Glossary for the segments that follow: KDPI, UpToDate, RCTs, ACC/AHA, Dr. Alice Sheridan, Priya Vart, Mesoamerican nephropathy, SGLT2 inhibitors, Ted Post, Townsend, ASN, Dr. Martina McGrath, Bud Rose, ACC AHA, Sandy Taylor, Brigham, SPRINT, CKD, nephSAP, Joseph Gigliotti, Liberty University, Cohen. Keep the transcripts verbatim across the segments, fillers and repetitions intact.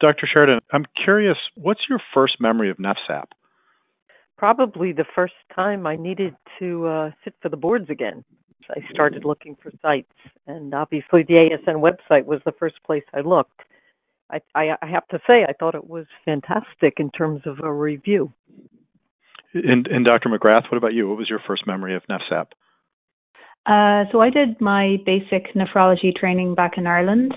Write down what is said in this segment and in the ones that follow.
Doctor Sheridan, I'm curious, what's your first memory of nephSAP? Probably the first time I needed to uh, sit for the boards again. I started looking for sites, and obviously the A S N website was the first place I looked. I, I, I have to say, I thought it was fantastic in terms of a review. And, and Doctor McGrath, what about you? What was your first memory of nephSAP? Uh, so I did my basic nephrology training back in Ireland,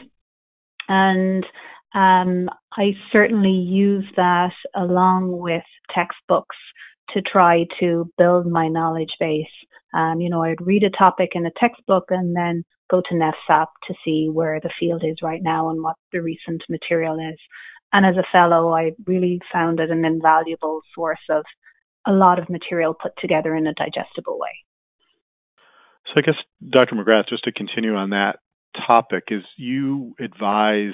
and um, I certainly use that along with textbooks to try to build my knowledge base. Um, you know, I'd read a topic in a textbook and then go to nephSAP to see where the field is right now and what the recent material is. And as a fellow, I really found it an invaluable source of a lot of material put together in a digestible way. So I guess, Doctor McGrath, just to continue on that topic, is you advise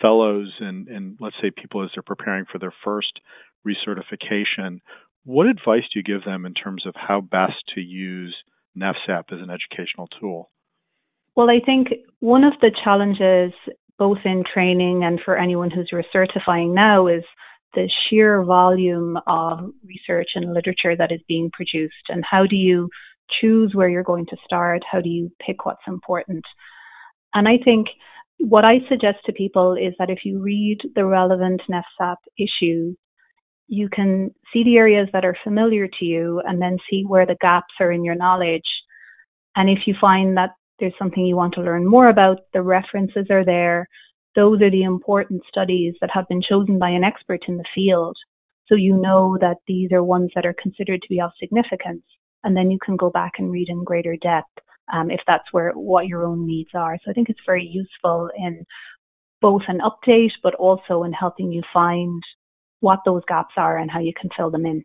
fellows and, and let's say people as they're preparing for their first recertification, what advice do you give them in terms of how best to use nephSAP as an educational tool? Well, I think one of the challenges, both in training and for anyone who's recertifying now, is the sheer volume of research and literature that is being produced. And how do you choose where you're going to start? How do you pick what's important? And I think what I suggest to people is that if you read the relevant nephSAP issue, you can see the areas that are familiar to you and then see where the gaps are in your knowledge. And if you find that there's something you want to learn more about, the references are there. Those are the important studies that have been chosen by an expert in the field. So you know that these are ones that are considered to be of significance. And then you can go back and read in greater depth um, if that's where what your own needs are. So I think it's very useful in both an update, but also in helping you find what those gaps are and how you can fill them in.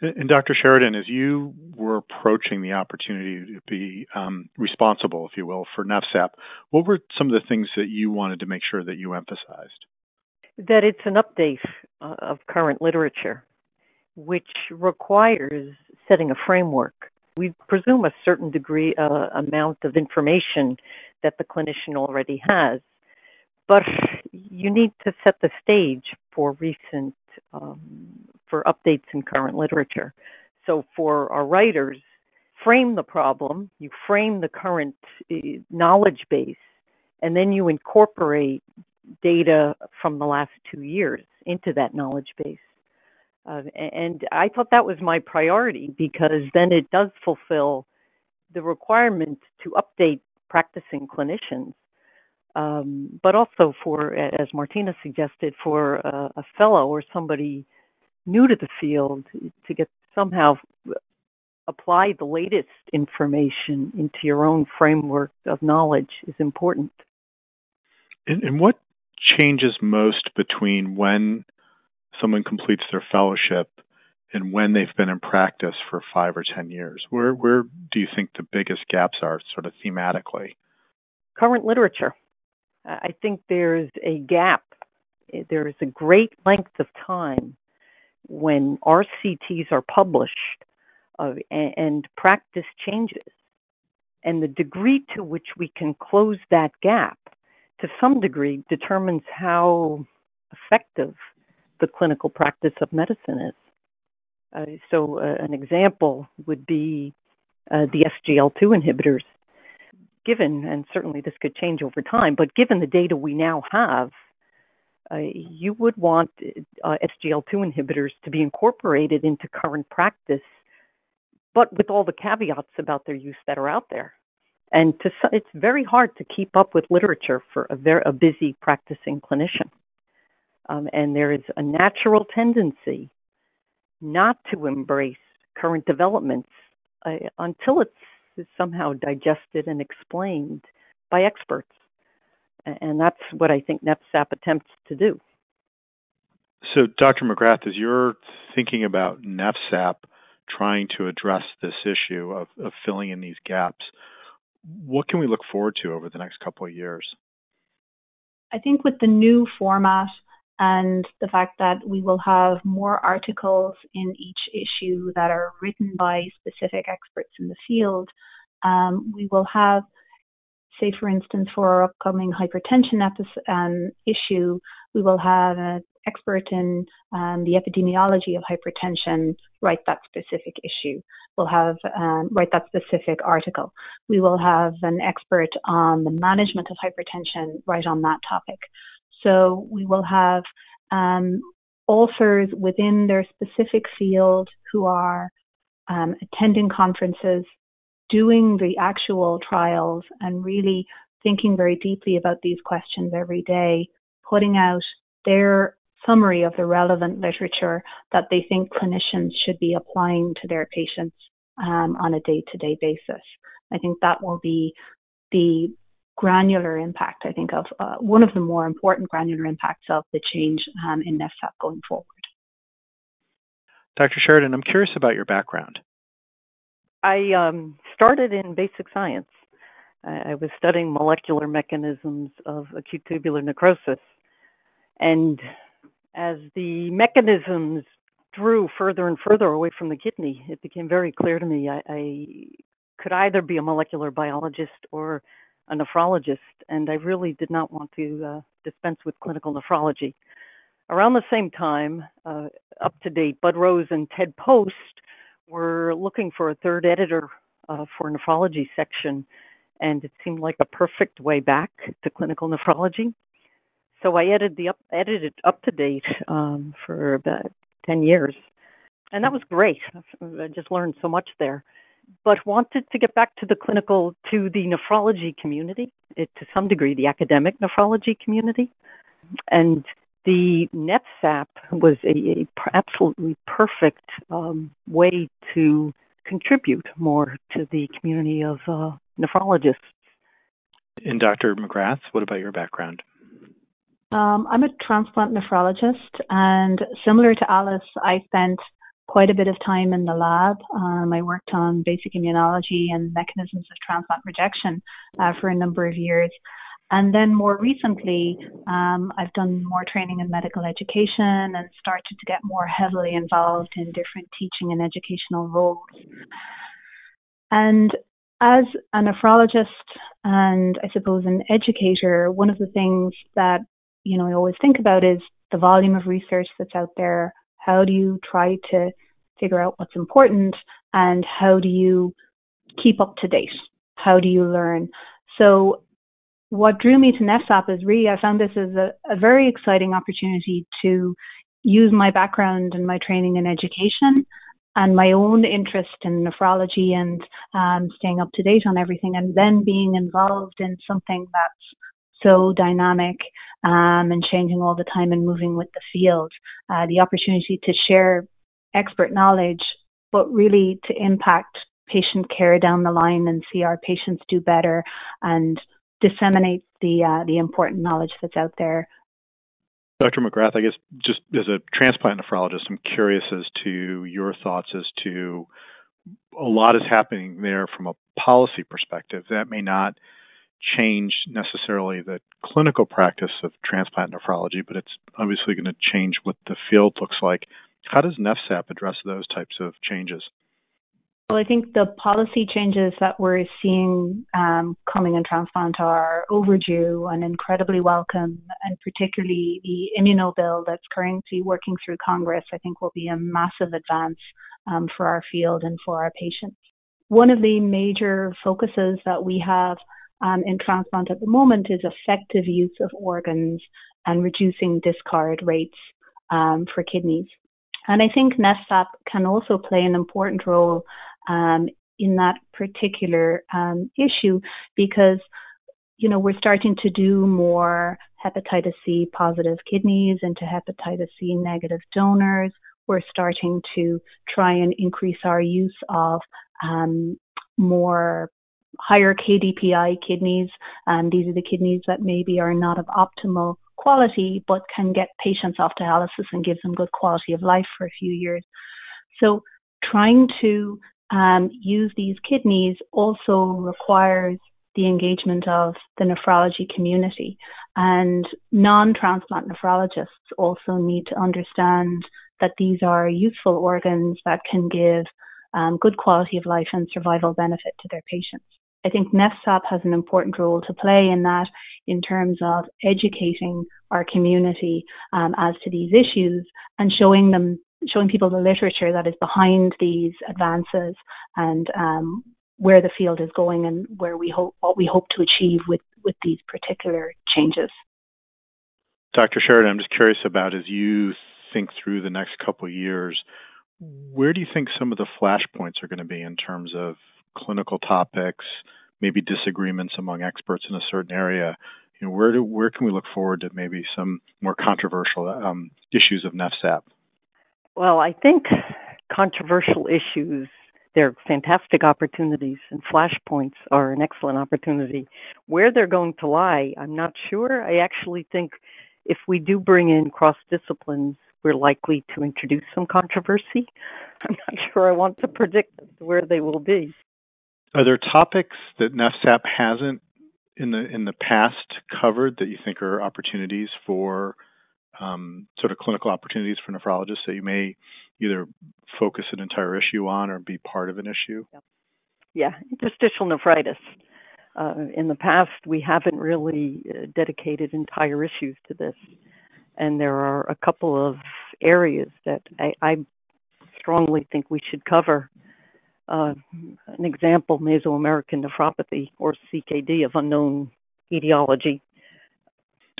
And Doctor Sheridan, as you were approaching the opportunity to be um, responsible, if you will, for nephSAP, what were some of the things that you wanted to make sure that you emphasized? That it's an update uh, of current literature, which requires setting a framework. We presume a certain degree, uh, amount of information that the clinician already has, but you need to set the stage for recent, um, for updates in current literature. So for our writers, frame the problem, you frame the current uh, knowledge base, and then you incorporate data from the last two years into that knowledge base. Uh, and I thought that was my priority because then it does fulfill the requirement to update practicing clinicians. Um, but also for, as Martina suggested, for a, a fellow or somebody new to the field to get somehow apply the latest information into your own framework of knowledge is important. And, and what changes most between when someone completes their fellowship and when they've been in practice for five or ten years? Where, where do you think the biggest gaps are sort of thematically? Current literature. I think there's a gap. There is a great length of time when R C Ts are published uh, and, and practice changes. And the degree to which we can close that gap, to some degree, determines how effective the clinical practice of medicine is. Uh, so uh, an example would be uh, the S G L two inhibitors. Given, and certainly this could change over time, but given the data we now have, uh, you would want uh, S G L two inhibitors to be incorporated into current practice, but with all the caveats about their use that are out there. And to, it's very hard to keep up with literature for a, very, a busy practicing clinician. Um, and there is a natural tendency not to embrace current developments uh, until it's is somehow digested and explained by experts. And that's what I think nephSAP attempts to do. So, Doctor McGrath, as you're thinking about nephSAP trying to address this issue of, of filling in these gaps, what can we look forward to over the next couple of years? I think with the new format and the fact that we will have more articles in each issue that are written by specific experts in the field, um, we will have, say, for instance, for our upcoming hypertension episode, um, issue, we will have an expert in um, the epidemiology of hypertension write that specific issue. We'll have um, write that specific article. We will have an expert on the management of hypertension write on that topic. So we will have um, authors within their specific field who are um, attending conferences, doing the actual trials, and really thinking very deeply about these questions every day, putting out their summary of the relevant literature that they think clinicians should be applying to their patients um, on a day-to-day basis. I think that will be the granular impact, I think, of uh, one of the more important granular impacts of the change um, in nephSAP going forward. Doctor Sheridan, I'm curious about your background. I um, started in basic science. I was studying molecular mechanisms of acute tubular necrosis. And as the mechanisms drew further and further away from the kidney, it became very clear to me I, I could either be a molecular biologist or a nephrologist, and I really did not want to uh, dispense with clinical nephrology. Around the same time, uh, UpToDate, Bud Rose and Ted Post were looking for a third editor uh, for nephrology section, and it seemed like a perfect way back to clinical nephrology. So I edited the up, edited UpToDate um, for about ten years, and that was great. I just learned so much there, but wanted to get back to the clinical, to the nephrology community, it, to some degree, the academic nephrology community. And the nephSAP was a, a absolutely perfect um, way to contribute more to the community of uh, nephrologists. And Doctor McGrath, what about your background? Um, I'm a transplant nephrologist, and similar to Alice, I spent quite a bit of time in the lab. Um, I worked on basic immunology and mechanisms of transplant rejection uh, for a number of years. And then more recently, um, I've done more training in medical education and started to get more heavily involved in different teaching and educational roles. And as a nephrologist and I suppose an educator, one of the things that, you know, I always think about is the volume of research that's out there. How do you try to figure out what's important, and how do you keep up to date? How do you learn? So what drew me to nephSAP is really I found this as a, a very exciting opportunity to use my background and my training in education and my own interest in nephrology and um, staying up to date on everything, and then being involved in something that's so dynamic um, and changing all the time and moving with the field. Uh, the opportunity to share expert knowledge, but really to impact patient care down the line and see our patients do better and disseminate the uh, the important knowledge that's out there. Doctor McGrath, I guess just as a transplant nephrologist, I'm curious as to your thoughts as to a lot is happening there from a policy perspective that may not change necessarily the clinical practice of transplant nephrology, but it's obviously going to change what the field looks like. How does nephSAP address those types of changes? Well, I think the policy changes that we're seeing um, coming in transplant are overdue and incredibly welcome, and particularly the immuno bill that's currently working through Congress, I think will be a massive advance um, for our field and for our patients. One of the major focuses that we have Um, in transplant at the moment is effective use of organs and reducing discard rates um, for kidneys. And I think nephSAP can also play an important role um, in that particular um, issue because, you know, we're starting to do more hepatitis C positive kidneys into hepatitis C negative donors. We're starting to try and increase our use of um, more higher K D P I kidneys, and um, these are the kidneys that maybe are not of optimal quality, but can get patients off dialysis and give them good quality of life for a few years. So trying to um, use these kidneys also requires the engagement of the nephrology community. And non-transplant nephrologists also need to understand that these are useful organs that can give um, good quality of life and survival benefit to their patients. I think nephSAP has an important role to play in that, in terms of educating our community um, as to these issues and showing them, showing people the literature that is behind these advances and um, where the field is going and where we hope, what we hope to achieve with, with these particular changes. Doctor Sheridan, I'm just curious about, as you think through the next couple of years, where do you think some of the flashpoints are going to be in terms of clinical topics, maybe disagreements among experts in a certain area? You know, where do, where can we look forward to maybe some more controversial um, issues of nephSAP? Well, I think controversial issues, they're fantastic opportunities, and flashpoints are an excellent opportunity. Where they're going to lie, I'm not sure. I actually think if we do bring in cross disciplines, we're likely to introduce some controversy. I'm not sure I want to predict where they will be. Are there topics that nephSAP hasn't in the in the past covered that you think are opportunities for um, sort of clinical opportunities for nephrologists that you may either focus an entire issue on or be part of an issue? Yeah, yeah. Interstitial nephritis. Uh, in the past, we haven't really dedicated entire issues to this, and there are a couple of areas that I, I strongly think we should cover. Uh, an example, Mesoamerican nephropathy, or C K D, of unknown etiology.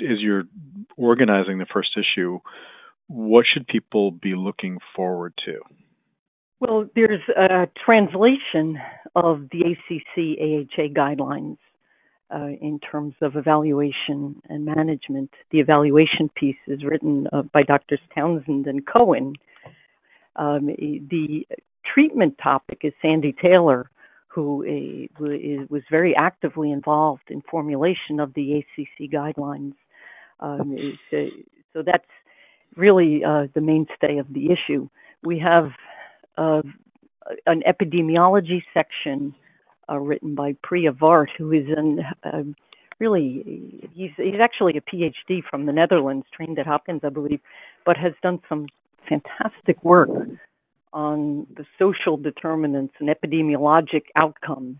As you're organizing the first issue, what should people be looking forward to? Well, there's a translation of the A C C A H A guidelines uh, in terms of evaluation and management. The evaluation piece is written uh, by Doctors Townsend and Cohen. Um, the treatment topic is Sandy Taylor, who uh, was very actively involved in formulation of the A C C guidelines. Um, so, so that's really uh, the mainstay of the issue. We have uh, an epidemiology section uh, written by Priya Vart, who is an, uh, really, he's, he's actually a P H D from the Netherlands, trained at Hopkins, I believe, but has done some fantastic work on the social determinants and epidemiologic outcomes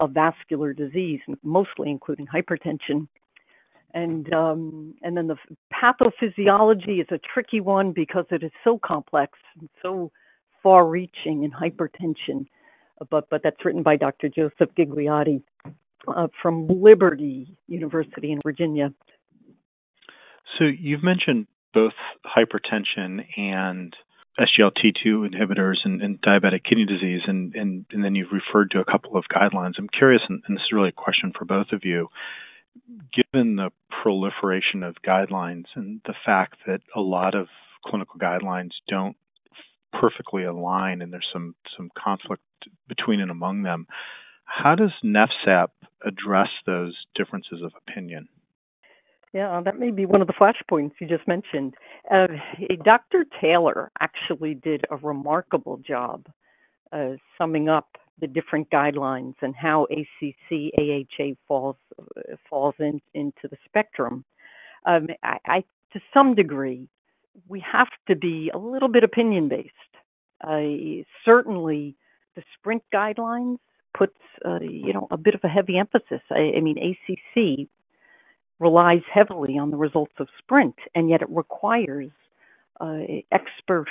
of vascular disease, mostly including hypertension. And um, and then the pathophysiology is a tricky one because it is so complex and so far-reaching in hypertension. But but that's written by Doctor Joseph Gigliotti uh, from Liberty University in Virginia. So you've mentioned both hypertension and S G L T two inhibitors and, and diabetic kidney disease, and, and, and then you've referred to a couple of guidelines. I'm curious, and, and this is really a question for both of you, given the proliferation of guidelines and the fact that a lot of clinical guidelines don't perfectly align and there's some, some conflict between and among them, how does nephSAP address those differences of opinion? Yeah, that may be one of the flashpoints you just mentioned. Uh, Doctor Taylor actually did a remarkable job uh, summing up the different guidelines and how A C C A H A falls uh, falls in, into the spectrum. Um, I, I, to some degree, we have to be a little bit opinion-based. Uh, certainly, the SPRINT guidelines puts uh, you know a bit of a heavy emphasis. I, I mean, A C C relies heavily on the results of SPRINT, and yet it requires uh, expert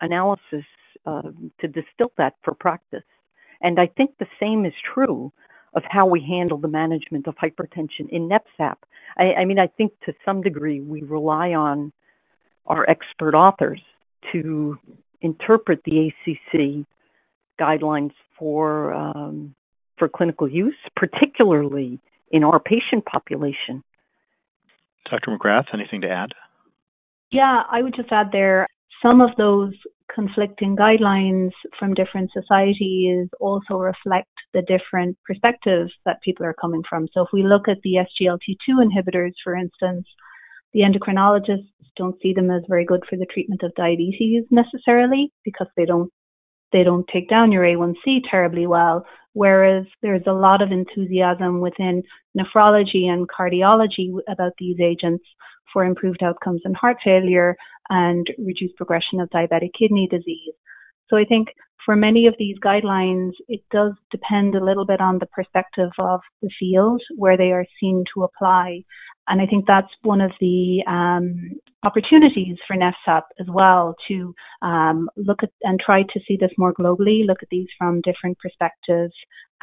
analysis uh, to distill that for practice. And I think the same is true of how we handle the management of hypertension in nephSAP. I, I mean, I think to some degree we rely on our expert authors to interpret the A C C guidelines for um, for clinical use, particularly in our patient population. Doctor McGrath, anything to add? Yeah, I would just add there, some of those conflicting guidelines from different societies also reflect the different perspectives that people are coming from. So if we look at the S G L T two inhibitors, for instance, the endocrinologists don't see them as very good for the treatment of diabetes necessarily because they don't they don't take down your A one C terribly well, whereas there's a lot of enthusiasm within nephrology and cardiology about these agents for improved outcomes in heart failure and reduced progression of diabetic kidney disease. So I think for many of these guidelines, it does depend a little bit on the perspective of the field where they are seen to apply. And I think that's one of the um, opportunities for nephSAP as well, to um, look at and try to see this more globally, look at these from different perspectives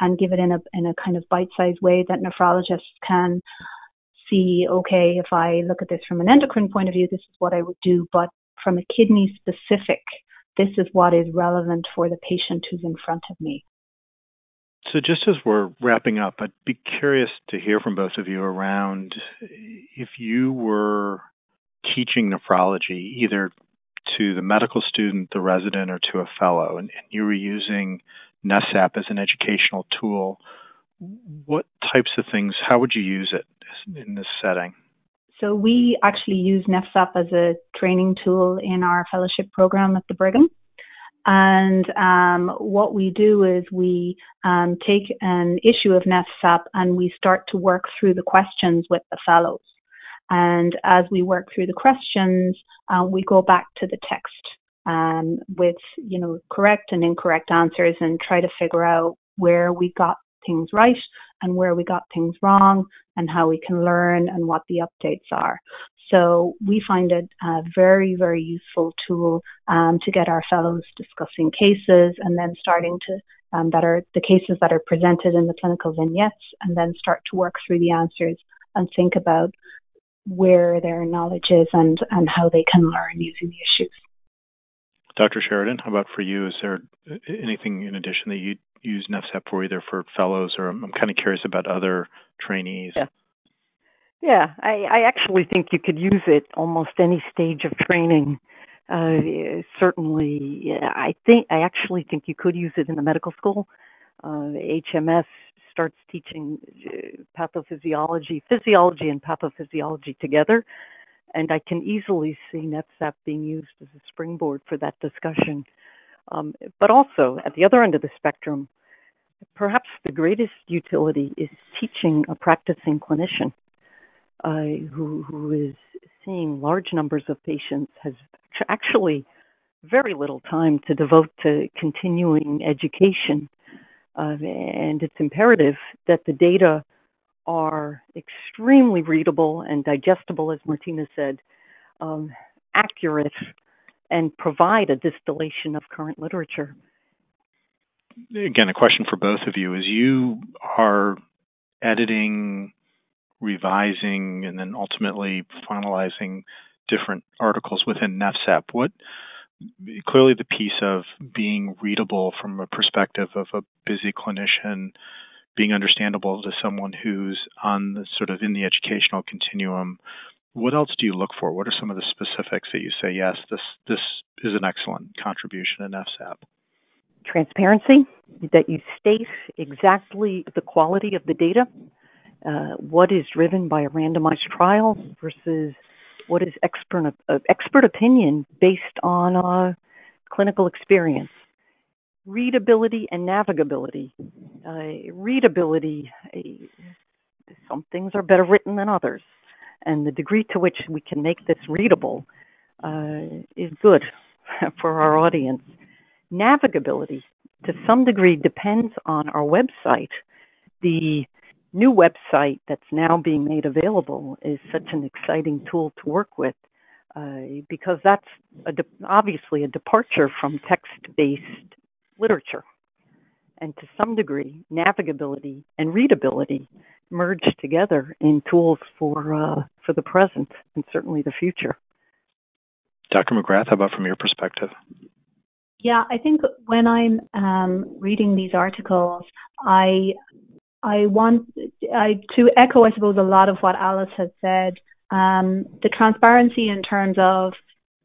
and give it in a, in a kind of bite-sized way that nephrologists can see, okay, if I look at this from an endocrine point of view, this is what I would do, but from a kidney-specific, this is what is relevant for the patient who's in front of me. So just as we're wrapping up, I'd be curious to hear from both of you around if you were teaching nephrology either to the medical student, the resident, or to a fellow, and, and you were using nephSAP as an educational tool, what types of things, how would you use it in this setting? So we actually use nephSAP as a training tool in our fellowship program at the Brigham. And um, what we do is we um, take an issue of nephSAP and we start to work through the questions with the fellows. And as we work through the questions, uh, we go back to the text um, with, you know, correct and incorrect answers and try to figure out where we got things right and where we got things wrong and how we can learn and what the updates are. So we find it a very, very useful tool um, to get our fellows discussing cases and then starting to, um, that are the cases that are presented in the clinical vignettes, and then start to work through the answers and think about where their knowledge is and, and how they can learn using the issues. Doctor Sheridan, how about for you? Is there anything in addition that you use nephSAP for, either for fellows or I'm kind of curious about other trainees? Yeah. Yeah, I, I actually think you could use it almost any stage of training. Uh, certainly, yeah, I think I actually think you could use it in the medical school. Uh, H M S starts teaching pathophysiology, physiology, and pathophysiology together, and I can easily see nephSAP being used as a springboard for that discussion. Um, but also, at the other end of the spectrum, perhaps the greatest utility is teaching a practicing clinician. Uh, who, who is seeing large numbers of patients, has actually very little time to devote to continuing education. Uh, and it's imperative that the data are extremely readable and digestible, as Martina said, um, accurate, and provide a distillation of current literature. Again, a question for both of you is you are editing, revising, and then ultimately finalizing different articles within nephSAP. What clearly the piece of being readable from a perspective of a busy clinician, being understandable to someone who's on the sort of in the educational continuum. What else do you look for? What are some of the specifics that you say, yes, this this is an excellent contribution in nephSAP? Transparency, that you state exactly the quality of the data. Uh, what is driven by a randomized trial versus what is expert uh, expert opinion based on uh, clinical experience. Readability and navigability. Uh, readability, uh, some things are better written than others, and the degree to which we can make this readable uh, is good for our audience. Navigability, to some degree, depends on our website. The new website that's now being made available is such an exciting tool to work with uh, because that's a de- obviously a departure from text-based literature. And to some degree, navigability and readability merge together in tools for uh, for the present and certainly the future. Doctor McGrath, how about from your perspective? Yeah, I think when I'm um, reading these articles, I... I want I, to echo, I suppose, a lot of what Alice has said, um, the transparency in terms of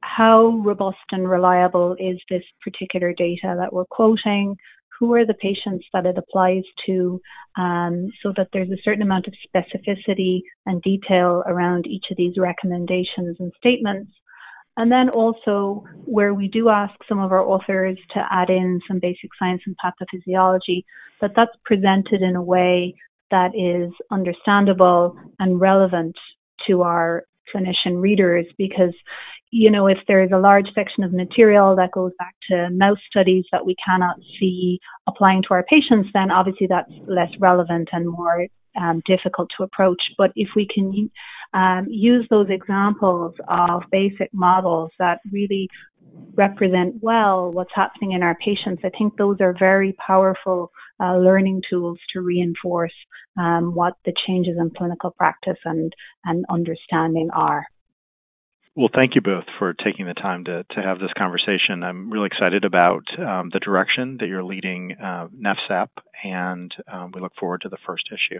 how robust and reliable is this particular data that we're quoting, who are the patients that it applies to, um, so that there's a certain amount of specificity and detail around each of these recommendations and statements. And then also where we do ask some of our authors to add in some basic science and pathophysiology, that that's presented in a way that is understandable and relevant to our clinician readers, because you know, if there is a large section of material that goes back to mouse studies that we cannot see applying to our patients, then obviously that's less relevant and more um, difficult to approach. But if we can um, use those examples of basic models that really represent well what's happening in our patients, I think those are very powerful uh, learning tools to reinforce um, what the changes in clinical practice and, and understanding are. Well, thank you both for taking the time to, to have this conversation. I'm really excited about um, the direction that you're leading uh, nephSAP, and um, we look forward to the first issue.